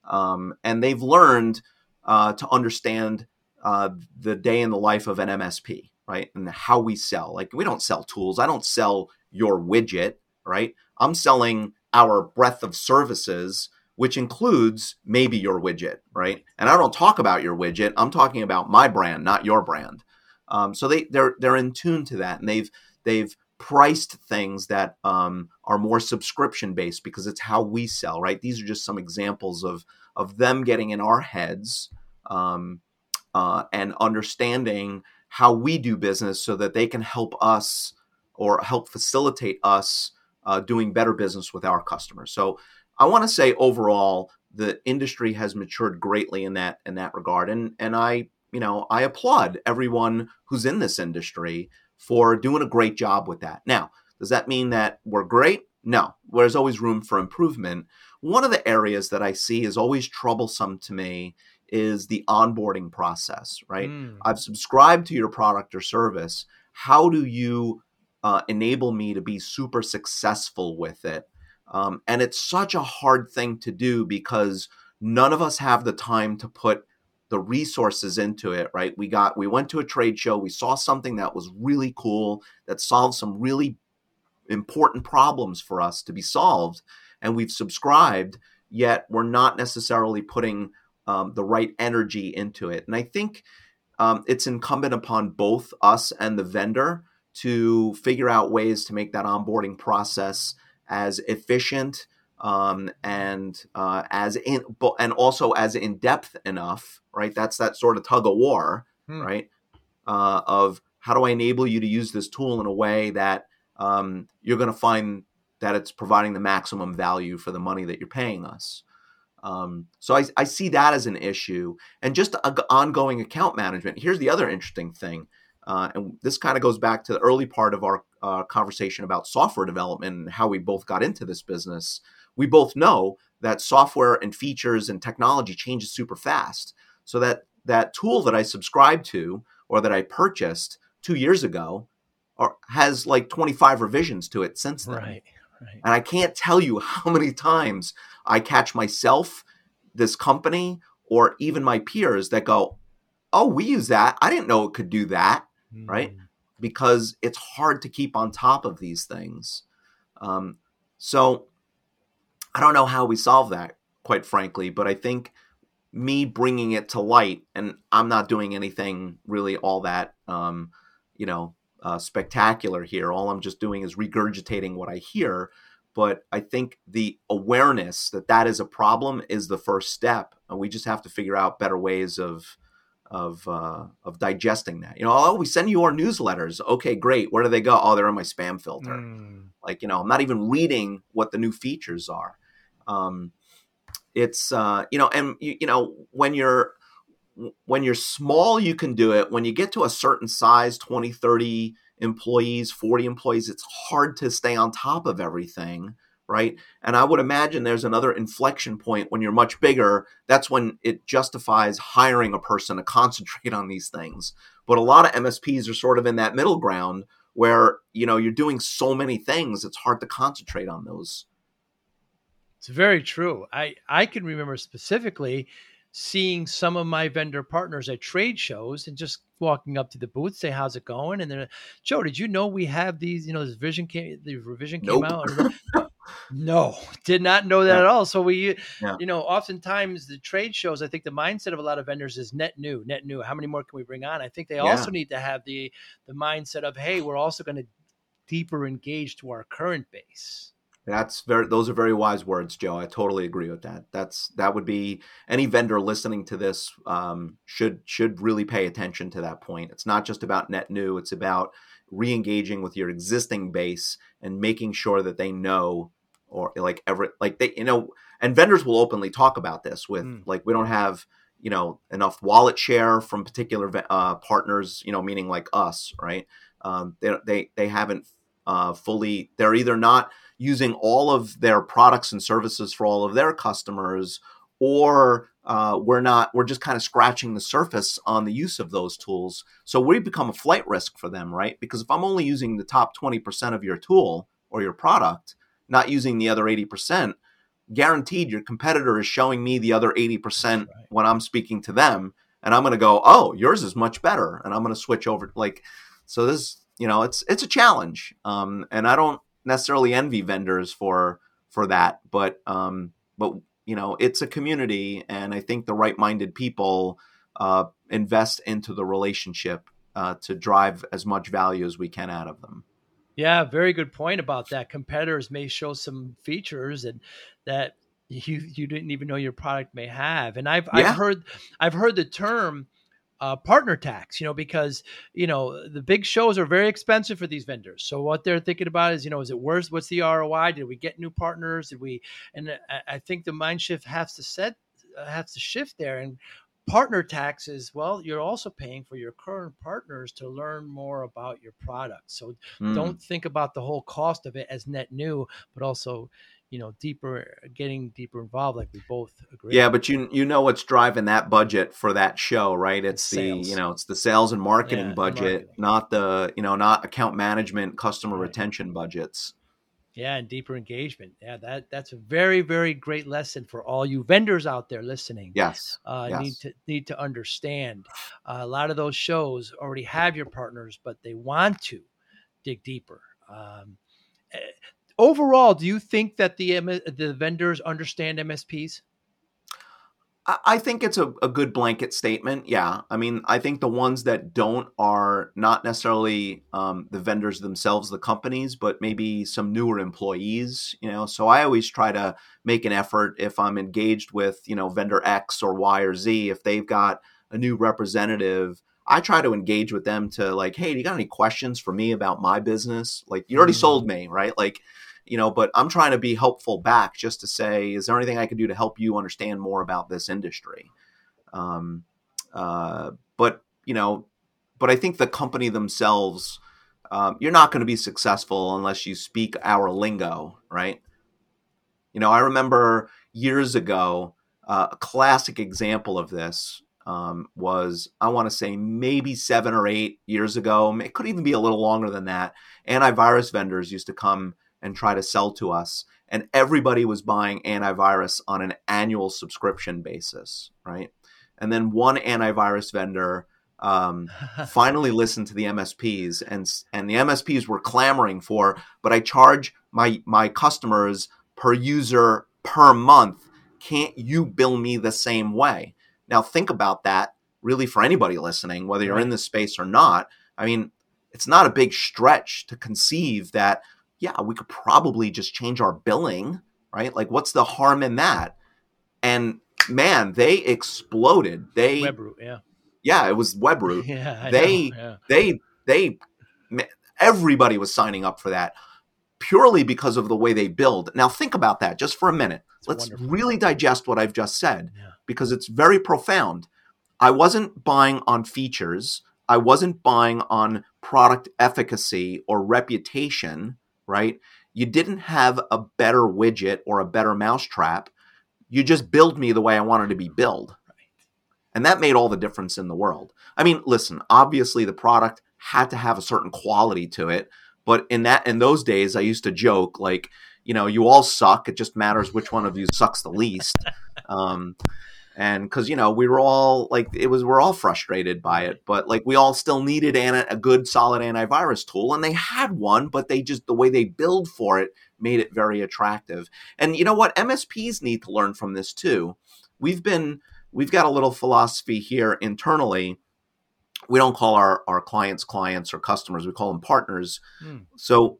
Um, and they've learned. Uh, to understand uh, the day in the life of an M S P, right? And how we sell. Like, we don't sell tools. I don't sell your widget, right? I'm selling our breadth of services, which includes maybe your widget, right? And I don't talk about your widget. I'm talking about my brand, not your brand. Um, so they they're they're in tune to that, and they've they've priced things that um, are more subscription based because it's how we sell, right? These are just some examples of of them getting in our heads. Um, uh, and understanding how we do business so that they can help us or help facilitate us uh, doing better business with our customers. So I want to say overall, the industry has matured greatly in that in that regard. And and I, you know, I applaud everyone who's in this industry for doing a great job with that. Now, does that mean that we're great? No, there's always room for improvement. One of the areas that I see is always troublesome to me is the onboarding process, right? Mm. I've subscribed to your product or service. How do you uh, enable me to be super successful with it? Um, and it's such a hard thing to do because none of us have the time to put the resources into it, right? We got, we went to a trade show, we saw something that was really cool, that solved some really important problems for us to be solved. And we've subscribed, yet we're not necessarily putting Um, the right energy into it. And I think um, it's incumbent upon both us and the vendor to figure out ways to make that onboarding process as efficient um, and uh, as in, and also as in-depth enough, right? That's that sort of tug of war, hmm. right? Uh, of how do I enable you to use this tool in a way that um, you're going to find that it's providing the maximum value for the money that you're paying us. Um, so I, I see that as an issue, and just a, ongoing account management. Here's the other interesting thing. Uh, and this kind of goes back to the early part of our uh, conversation about software development and how we both got into this business. We both know that software and features and technology changes super fast. So that, that tool that I subscribed to, or that I purchased two years ago, or has like twenty-five revisions to it since then. Right. Right. And I can't tell you how many times I catch myself, this company, or even my peers that go, oh, we use that. I didn't know it could do that, mm. right? Because it's hard to keep on top of these things. Um, so I don't know how we solve that, quite frankly, but I think me bringing it to light, and I'm not doing anything really all that, um, you know, Uh, spectacular here. All I'm just doing is regurgitating what I hear. But I think the awareness that that is a problem is the first step. And we just have to figure out better ways of, of, uh, of digesting that. You know, oh, we send you our newsletters. Okay, great. Where do they go? Oh, they're in my spam filter. Mm. Like, you know, I'm not even reading what the new features are. Um, it's, uh, you know, and you, you know, when you're, When you're small, you can do it. When you get to a certain size, twenty, thirty employees, forty employees, it's hard to stay on top of everything, right? And I would imagine there's another inflection point when you're much bigger. That's when it justifies hiring a person to concentrate on these things. But a lot of M S Ps are sort of in that middle ground where, you know, you're doing so many things, it's hard to concentrate on those. It's very true. I, I can remember specifically seeing some of my vendor partners at trade shows and just walking up to the booth, say, how's it going? And then, Joe, did you know we have these, you know, this vision came, the revision came nope. out. And no, did not know that yeah. at all. So we, yeah. you know, oftentimes the trade shows, I think the mindset of a lot of vendors is net new, net new. How many more can we bring on? I think they yeah. also need to have the, the mindset of, hey, we're also going to deeper engage to our current base. That's very, those are very wise words, Joe. I totally agree with that. That's, that would be any vendor listening to this um, should, should really pay attention to that point. It's not just about net new. It's about re-engaging with your existing base and making sure that they know, or like every, like they, you know, and vendors will openly talk about this with mm. like, we don't have, you know, enough wallet share from particular uh, partners, you know, meaning like us, right. Um, they, they, they haven't uh, fully, they're either not using all of their products and services for all of their customers, or uh, we're not, we're just kind of scratching the surface on the use of those tools. So we become a flight risk for them, right? Because if I'm only using the top twenty percent of your tool or your product, not using the other eighty percent, guaranteed your competitor is showing me the other eighty percent right. when I'm speaking to them. And I'm going to go, oh, yours is much better. And I'm going to switch over. Like, so this, you know, it's, it's a challenge. Um, and I don't necessarily envy vendors for for that, but um but you know, it's a community, and I think the right-minded people uh invest into the relationship uh to drive as much value as we can out of them. Yeah, very good point about that. Competitors may show some features and that you you didn't even know your product may have. And I've yeah. I've heard I've heard the term Uh, partner tax, you know, because, you know, the big shows are very expensive for these vendors. So what they're thinking about is, you know, is it worth, what's the R O I? Did we get new partners? Did we, and I, I think the mind shift has to set, has to shift there. And partner tax is, well, you're also paying for your current partners to learn more about your product. So mm. don't think about the whole cost of it as net new, but also, you know, deeper, getting deeper involved, like we both agree. Yeah, but you you know what's driving that budget for that show, right? It's sales. The, you know, it's the sales and marketing yeah, budget, and marketing. Not the, you know, not account management, customer right. retention budgets. Yeah, and deeper engagement. Yeah, that that's a very, very great lesson for all you vendors out there listening. Yes, uh, yes. need to need to understand. Uh, a lot of those shows already have your partners, but they want to dig deeper. Um, Overall, do you think that the the vendors understand M S Ps? I think it's a, a good blanket statement. Yeah. I mean, I think the ones that don't are not necessarily um, the vendors themselves, the companies, but maybe some newer employees, you know, so I always try to make an effort if I'm engaged with, you know, vendor X or Y or Z, if they've got a new representative, I try to engage with them to like, hey, do you got any questions for me about my business? Like you already mm-hmm. sold me, right? Like, you know, but I'm trying to be helpful back just to say, is there anything I can do to help you understand more about this industry? Um, uh, but, you know, but I think the company themselves, um, you're not going to be successful unless you speak our lingo, right? You know, I remember years ago, uh, a classic example of this um, was, I want to say maybe seven or eight years ago. It could even be a little longer than that. Antivirus vendors used to come and try to sell to us. And everybody was buying antivirus on an annual subscription basis, right? And then one antivirus vendor um, finally listened to the M S Ps, and and the M S Ps were clamoring for, but I charge my my customers per user per month. Can't you bill me the same way? Now think about that really for anybody listening, whether you're right. in this space or not. I mean, it's not a big stretch to conceive that yeah, we could probably just change our billing, right? Like, what's the harm in that? And man, they exploded. They Webroot, yeah, yeah, it was Webroot. yeah, they, yeah. they, they, everybody was signing up for that purely because of the way they build. Now, think about that just for a minute. It's Let's wonderful. really digest what I've just said yeah. because it's very profound. I wasn't buying on features. I wasn't buying on product efficacy or reputation. Right? You didn't have a better widget or a better mousetrap. You just billed me the way I wanted to be billed. Right. And that made all the difference in the world. I mean, listen, obviously the product had to have a certain quality to it. But in that, in those days, I used to joke like, you know, you all suck. It just matters which one of you sucks the least. um, And cause you know, we were all like, it was, we're all frustrated by it, but like we all still needed an, a good solid antivirus tool, and they had one, but they just, the way they build for it made it very attractive. And you know what? M S Ps need to learn from this too. We've been, we've got a little philosophy here internally. We don't call our, our clients clients or customers, we call them partners. Mm. So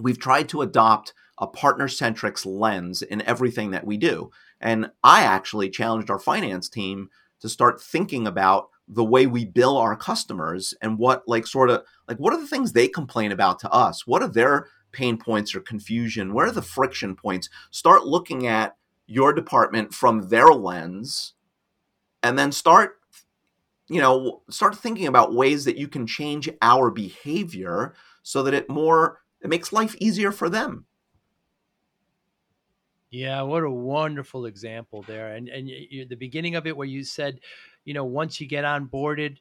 we've tried to adopt a partner-centric lens in everything that we do. And I actually challenged our finance team to start thinking about the way we bill our customers and what like sort of like, what are the things they complain about to us? What are their pain points or confusion? Where are the friction points? Start looking at your department from their lens, and then start, you know, start thinking about ways that you can change our behavior so that it more, it makes life easier for them. Yeah, what a wonderful example there. And and you, the beginning of it where you said, you know, once you get onboarded,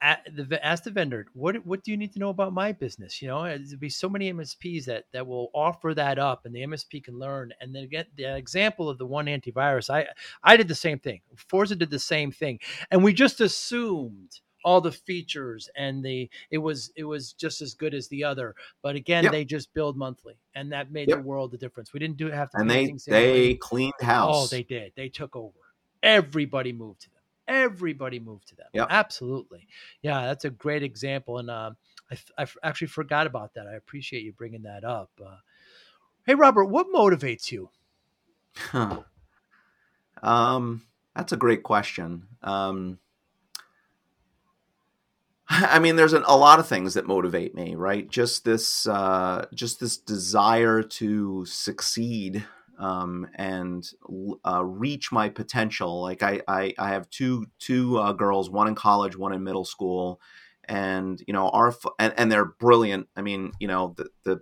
at the, ask the vendor, what what do you need to know about my business? You know, there'll be so many M S Ps that, that will offer that up, and the M S P can learn. And then get the example of the one antivirus. I, I did the same thing. Forza did the same thing. And we just assumed all the features, and the it was it was just as good as the other, but again, yep. they just build monthly, and that made yep. the world the difference. We didn't do have to. And they they cleaned house. Oh, they did. They took over. Everybody moved to them. Everybody moved to them. Yep. Absolutely. Yeah, that's a great example, and um, I I f- actually forgot about that. I appreciate you bringing that up. Uh, hey, Robert, what motivates you? Huh. Um, that's a great question. Um. I mean, there's an, a lot of things that motivate me, right? Just this, uh, just this desire to succeed um, and uh, reach my potential. Like I, I, I have two, two uh, girls, one in college, one in middle school, and you know, our and, and they're brilliant. I mean, you know, the, the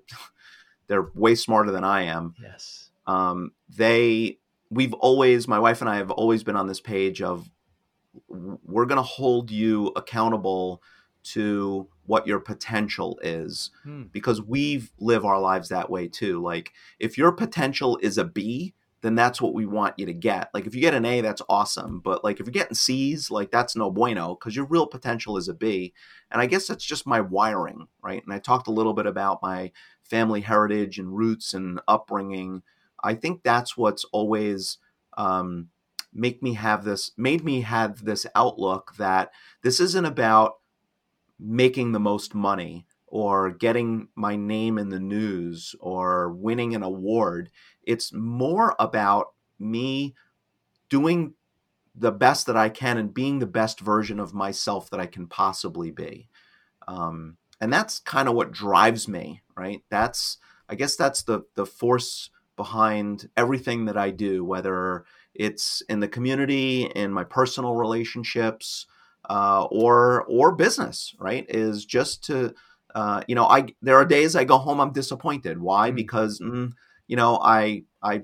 they're way smarter than I am. Yes. Um, they, we've always, my wife and I have always been on this page of, we're going to hold you accountable to what your potential is, hmm. because we live our lives that way too. Like if your potential is a B, then that's what we want you to get. Like if you get an A, that's awesome. But like if you're getting C's, like that's no bueno, because your real potential is a B. And I guess that's just my wiring, right? And I talked a little bit about my family heritage and roots and upbringing. I think that's what's always, um, make me have this, made me have this outlook that this isn't about making the most money or getting my name in the news or winning an award. It's more about me doing the best that I can and being the best version of myself that I can possibly be. Um, and that's kind of what drives me, right? That's, I guess that's the the force behind everything that I do, whether it's in the community, in my personal relationships, uh, or or business, right? Is just to, uh, you know, I there are days I go home, I'm disappointed. Why? Mm-hmm. Because, mm, you know, I I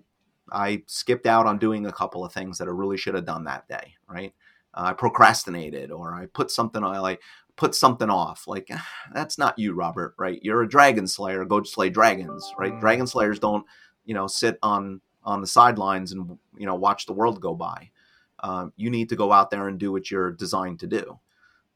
I skipped out on doing a couple of things that I really should have done that day, right? Uh, I procrastinated, or I put something I like put something off. Like that's not you, Robert, right? You're a dragon slayer. Go slay dragons, right? Mm-hmm. Dragon slayers don't, you know, sit on. on the sidelines and, you know, watch the world go by. Um, you need to go out there and do what you're designed to do.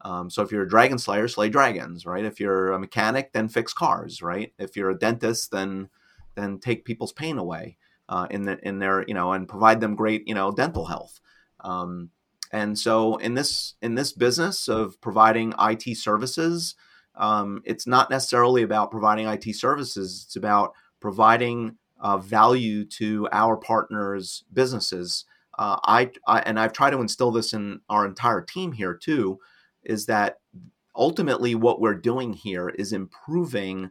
Um, so if you're a dragon slayer, slay dragons, right? If you're a mechanic, then fix cars, right? If you're a dentist, then, then take people's pain away, uh, in the, in their, you know, and provide them great, you know, dental health. Um, and so in this, in this business of providing I T services, um, it's not necessarily about providing I T services. It's about providing Uh, value to our partners' businesses. Uh, I, I and I've tried to instill this in our entire team here too, is that ultimately what we're doing here is improving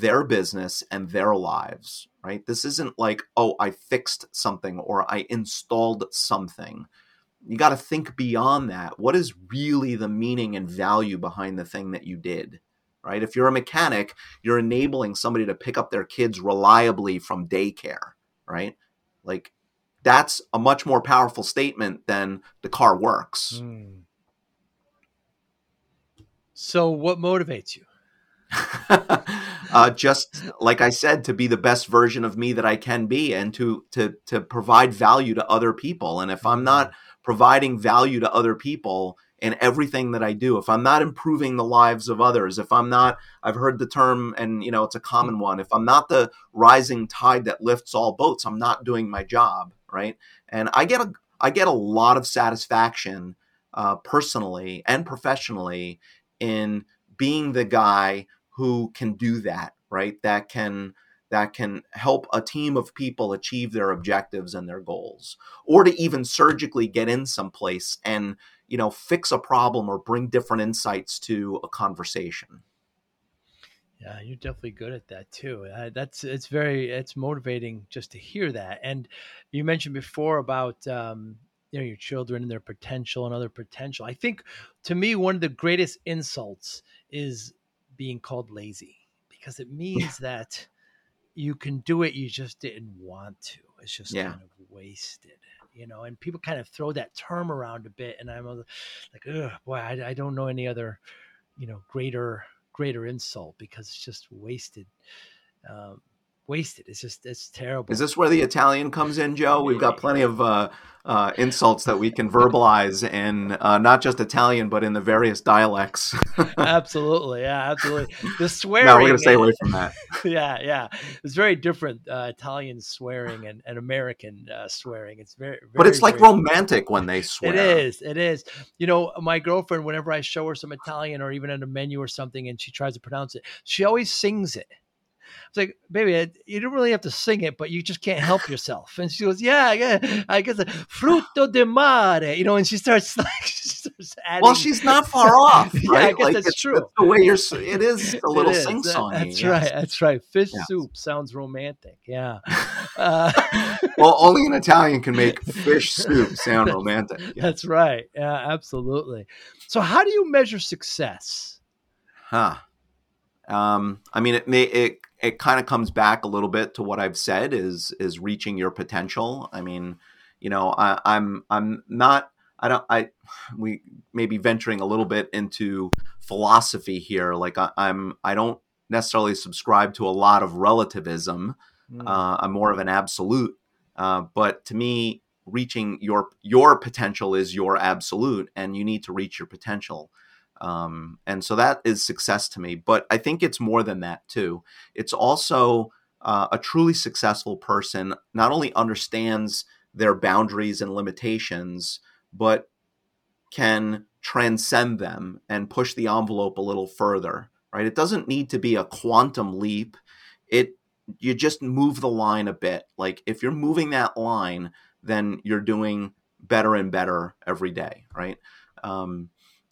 their business and their lives, right? This isn't like, oh, I fixed something or I installed something. You got to think beyond that. What is really the meaning and value behind the thing that you did? Right? If you're a mechanic, you're enabling somebody to pick up their kids reliably from daycare, right? Like that's a much more powerful statement than the car works. Mm. So what motivates you? uh, just like I said, to be the best version of me that I can be, and to, to, to provide value to other people. And if I'm not providing value to other people in everything that I do, if I'm not improving the lives of others, if I'm not, I've heard the term, and you know, it's a common one, if I'm not the rising tide that lifts all boats, I'm not doing my job, right? And I get a, I get a lot of satisfaction uh, personally and professionally in being the guy who can do that, right? That can that can help a team of people achieve their objectives and their goals, or to even surgically get in someplace and, you know, fix a problem or bring different insights to a conversation. Yeah, you're definitely good at that too. Uh, that's it's very it's motivating just to hear that. And you mentioned before about um, you know, your children and their potential and other potential. I think to me one of the greatest insults is being called lazy, because it means yeah. that you can do it, you just didn't want to. It's just yeah. kind of wasted. You know, and people kind of throw that term around a bit, and I'm like, "Ugh, boy, I, I don't know any other, you know, greater greater insult, because it's just wasted, um, wasted. It's just it's terrible." Is this where the Italian comes in, Joe? We've got plenty of uh, uh, insults that we can verbalize in uh, not just Italian, but in the various dialects. Absolutely, yeah, absolutely. The swearing. No, we're gonna stay away from that. Yeah, yeah. It's very different, uh, Italian swearing and, and American uh, swearing. It's very, very But it's like romantic different. When they swear. It is, it is. You know, my girlfriend, whenever I show her some Italian or even at a menu or something and she tries to pronounce it, she always sings it. It's like, baby, you don't really have to sing it, but you just can't help yourself. And she goes, yeah, yeah, I guess, frutto de mare, you know, and she starts like, she starts adding. Well, she's not far off, right? Yeah, I guess like, that's it's, true. That's the way you're, it is a little is. sing-songy. That, that's yes. right, that's right. Fish yes. soup sounds romantic, yeah. Uh, well, only an Italian can make fish soup sound romantic. Yeah. That's right, yeah, absolutely. So how do you measure success? Huh. Um, I mean, it may, it, it kind of comes back a little bit to what I've said is, is reaching your potential. I mean, you know, I, I'm, I'm not, I don't, I, we may be venturing a little bit into philosophy here. Like I, I'm, I don't necessarily subscribe to a lot of relativism. Mm. Uh, I'm more of an absolute, uh, but to me, reaching your, your potential is your absolute, and you need to reach your potential. Um, and so that is success to me, but I think it's more than that too. It's also uh, a truly successful person not only understands their boundaries and limitations, but can transcend them and push the envelope a little further, right? It doesn't need to be a quantum leap. It, you just move the line a bit. Like if you're moving that line, then you're doing better and better every day, right? Um,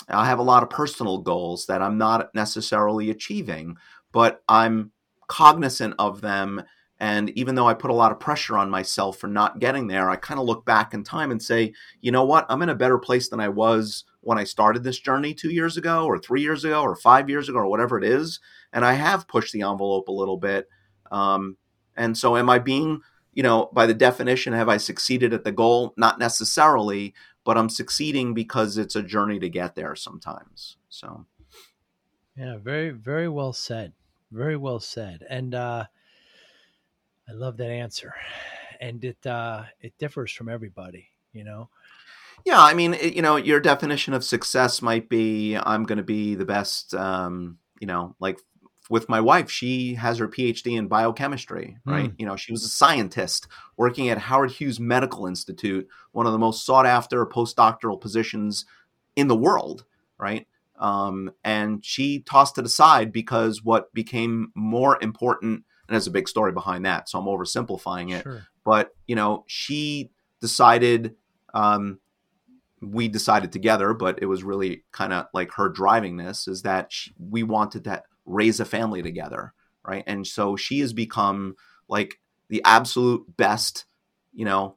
I have a lot of personal goals that I'm not necessarily achieving, but I'm cognizant of them. And even though I put a lot of pressure on myself for not getting there, I kind of look back in time and say, you know what? I'm in a better place than I was when I started this journey two years ago or three years ago or five years ago or whatever it is. And I have pushed the envelope a little bit. Um, and so am I being, you know, by the definition, have I succeeded at the goal? Not necessarily, but I'm succeeding because it's a journey to get there sometimes. So. Yeah. Very, very well said. Very well said. And, uh, I love that answer, and it, uh, it differs from everybody, you know? Yeah. I mean, it, you know, your definition of success might be, I'm going to be the best, um, you know, like with my wife, she has her P H D in biochemistry, right? Mm. You know, she was a scientist working at Howard Hughes Medical Institute, one of the most sought after postdoctoral positions in the world, right? Um, and she tossed it aside because what became more important, and there's a big story behind that, so I'm oversimplifying it, sure. But, you know, she decided, um, we decided together, but it was really kind of like her driving this, is that she, we wanted that, raise a family together, right? And so she has become like the absolute best, you know,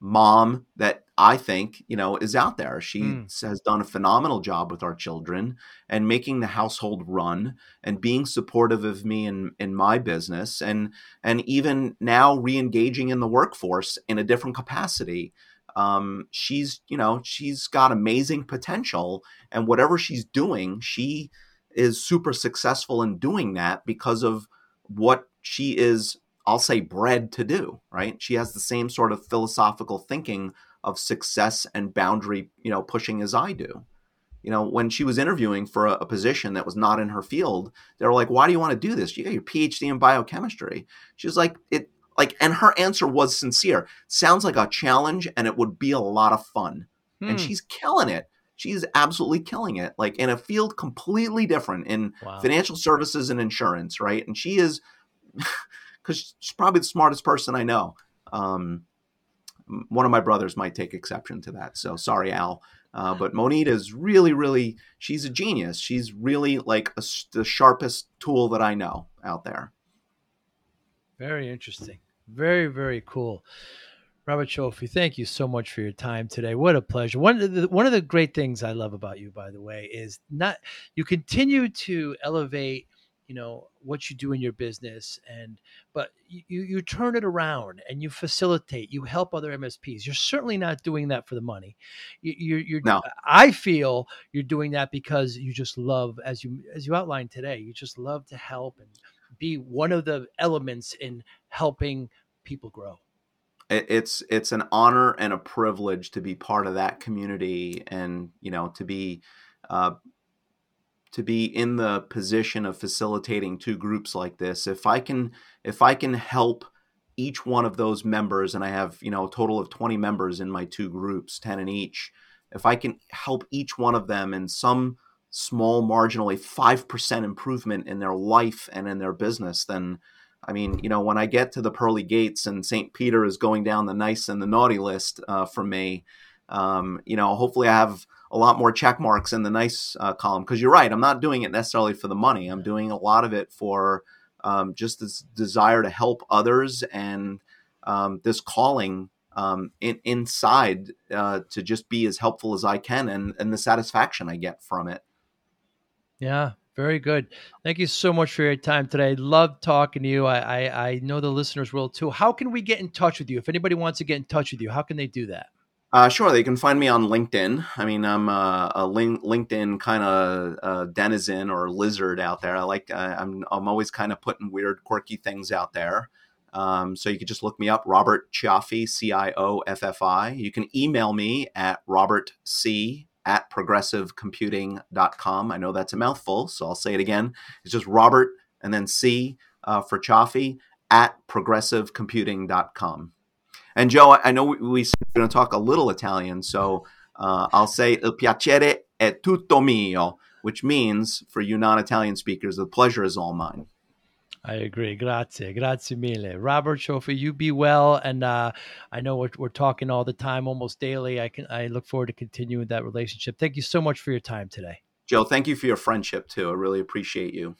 mom that I think, you know, is out there. She mm. has done a phenomenal job with our children and making the household run and being supportive of me in, in my business, and and even now re-engaging in the workforce in a different capacity. Um, she's, you know, she's got amazing potential, and whatever she's doing, she is super successful in doing that because of what she is, I'll say, bred to do, right? She has the same sort of philosophical thinking of success and boundary, you know, pushing as I do. You know, when she was interviewing for a, a position that was not in her field, they were like, why do you want to do this? You got your P H D in biochemistry. She was like, it like, and her answer was sincere. Sounds like a challenge and it would be a lot of fun. Hmm. And she's killing it. She's absolutely killing it. Like in a field completely different in wow. financial services and insurance. Right. And she is, because she's probably the smartest person I know. Um, one of my brothers might take exception to that. So sorry, Al. Uh, but Monita is really, really, she's a genius. She's really like a, the sharpest tool that I know out there. Very interesting. Very, very cool. Robert Cioffi, thank you so much for your time today. What a pleasure. One of the, one of the great things I love about you, by the way, is not you continue to elevate, you know, what you do in your business, and but you you turn it around and you facilitate, you help other M S Ps. You're certainly not doing that for the money. You, you're, you're no. I feel you're doing that because you just love, as you as you outlined today, you just love to help and be one of the elements in helping people grow. It's it's an honor and a privilege to be part of that community, and you know to be. Uh, to be in the position of facilitating two groups like this. If I can, if I can help each one of those members, and I have, you know, a total of twenty members in my two groups, ten in each, if I can help each one of them in some small marginally five percent improvement in their life and in their business, then I mean, you know, when I get to the pearly gates and Saint Peter is going down the nice and the naughty list uh, for me, um, you know, hopefully I have a lot more check marks in the nice uh, column. Because you're right, I'm not doing it necessarily for the money. I'm doing a lot of it for um, just this desire to help others and um, this calling um, in, inside uh, to just be as helpful as I can, and, and the satisfaction I get from it. Yeah, very good. Thank you so much for your time today. Love talking to you. I, I, I know the listeners will too. How can we get in touch with you? If anybody wants to get in touch with you, how can they do that? Uh, sure. They can find me on LinkedIn. I mean, I'm a, a link, LinkedIn kind of uh, denizen or lizard out there. I like, I, I'm, I'm always kind of putting weird, quirky things out there. Um, so you could just look me up, Robert Cioffi, C I O F F I. You can email me at robert c at progressive computing dot com. I know that's a mouthful, so I'll say it again. It's just Robert and then C uh, for Cioffi at progressive computing dot com. And Joe, I know we, we said we're going to talk a little Italian, so uh, I'll say il piacere è tutto mio, which means, for you non-Italian speakers, the pleasure is all mine. I agree. Grazie. Grazie mille. Robert Cioffi, you be well. And uh, I know we're, we're talking all the time, almost daily. I can. I look forward to continuing that relationship. Thank you so much for your time today. Joe, thank you for your friendship, too. I really appreciate you.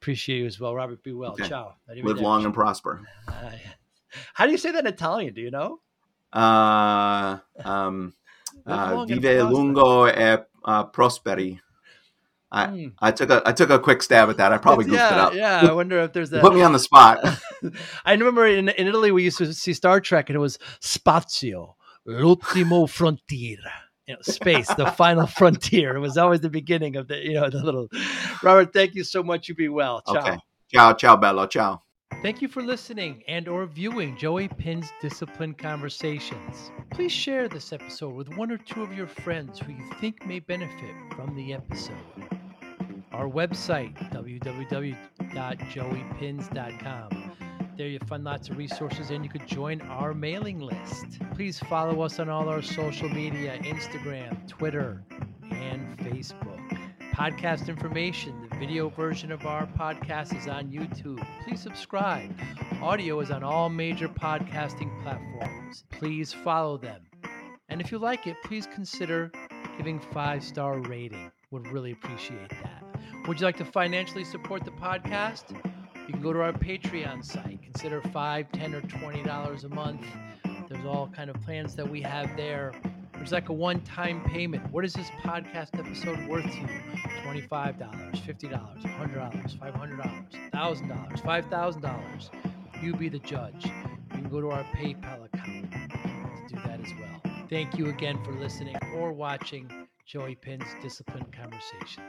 Appreciate you as well. Robert, be well. Okay. Ciao. Live long and prosper. Uh, How do you say that in Italian? Do you know? Uh, um, uh, vive lungo e uh, prosperi. I, mm. I took a I took a quick stab at that. I probably goofed yeah, it up. Yeah, I wonder if there's that. Put me on the spot. I remember in, in Italy we used to see Star Trek and it was spazio, l'ultimo frontiera. You know, space, the final frontier. It was always the beginning of the you know the little. Robert, thank you so much. You be well. Ciao. Okay. Ciao, ciao, bello, ciao. Thank you for listening and or viewing Joey Pinz Discipline Conversations. Please share this episode with one or two of your friends who you think may benefit from the episode. Our website, w w w dot joey pins dot com. There you'll find lots of resources and you could join our mailing list. Please follow us on all our social media, Instagram, Twitter, and Facebook. Podcast information, the video version of our podcast is on YouTube. Please subscribe. Audio is on all major podcasting platforms. Please follow them. And if you like it, please consider giving a five-star rating. Would really appreciate that. Would you like to financially support the podcast? You can go to our Patreon site. Consider five dollars, ten dollars, or twenty dollars a month. There's all kind of plans that we have there. It's like a one-time payment. What is this podcast episode worth to you? twenty-five dollars, fifty dollars, one hundred dollars, five hundred dollars, one thousand dollars, five thousand dollars. You be the judge. You can go to our PayPal account to do that as well. Thank you again for listening or watching Joey Pinz Discipline Conversation.